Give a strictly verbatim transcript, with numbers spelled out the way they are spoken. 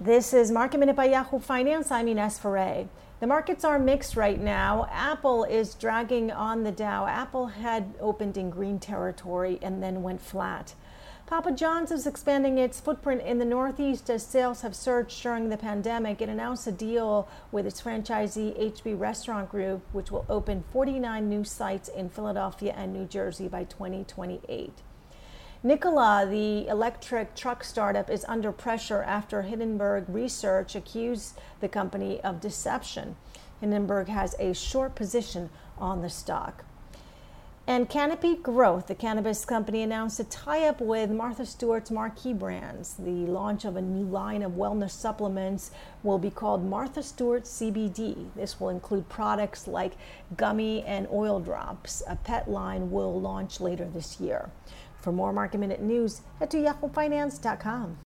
This is Market Minute by Yahoo Finance. I'm Ines Ferre. The markets are mixed right now. Apple is dragging on the Dow. Apple had opened in green territory and then went flat. Papa John's is expanding its footprint in the Northeast as sales have surged during the pandemic. It announced a deal with its franchisee H B Restaurant Group, which will open forty-nine new sites in Philadelphia and New Jersey by twenty twenty-eight. Nikola, the electric truck startup, is under pressure after Hindenburg Research accused the company of deception. Hindenburg has a short position on the stock. And Canopy Growth, the cannabis company, announced a tie-up with Martha Stewart's Marquee Brands. The launch of a new line of wellness supplements will be called Martha Stewart C B D. This will include products like gummy and oil drops. A pet line will launch later this year. For more Market Minute news, head to Yahoo Finance dot com.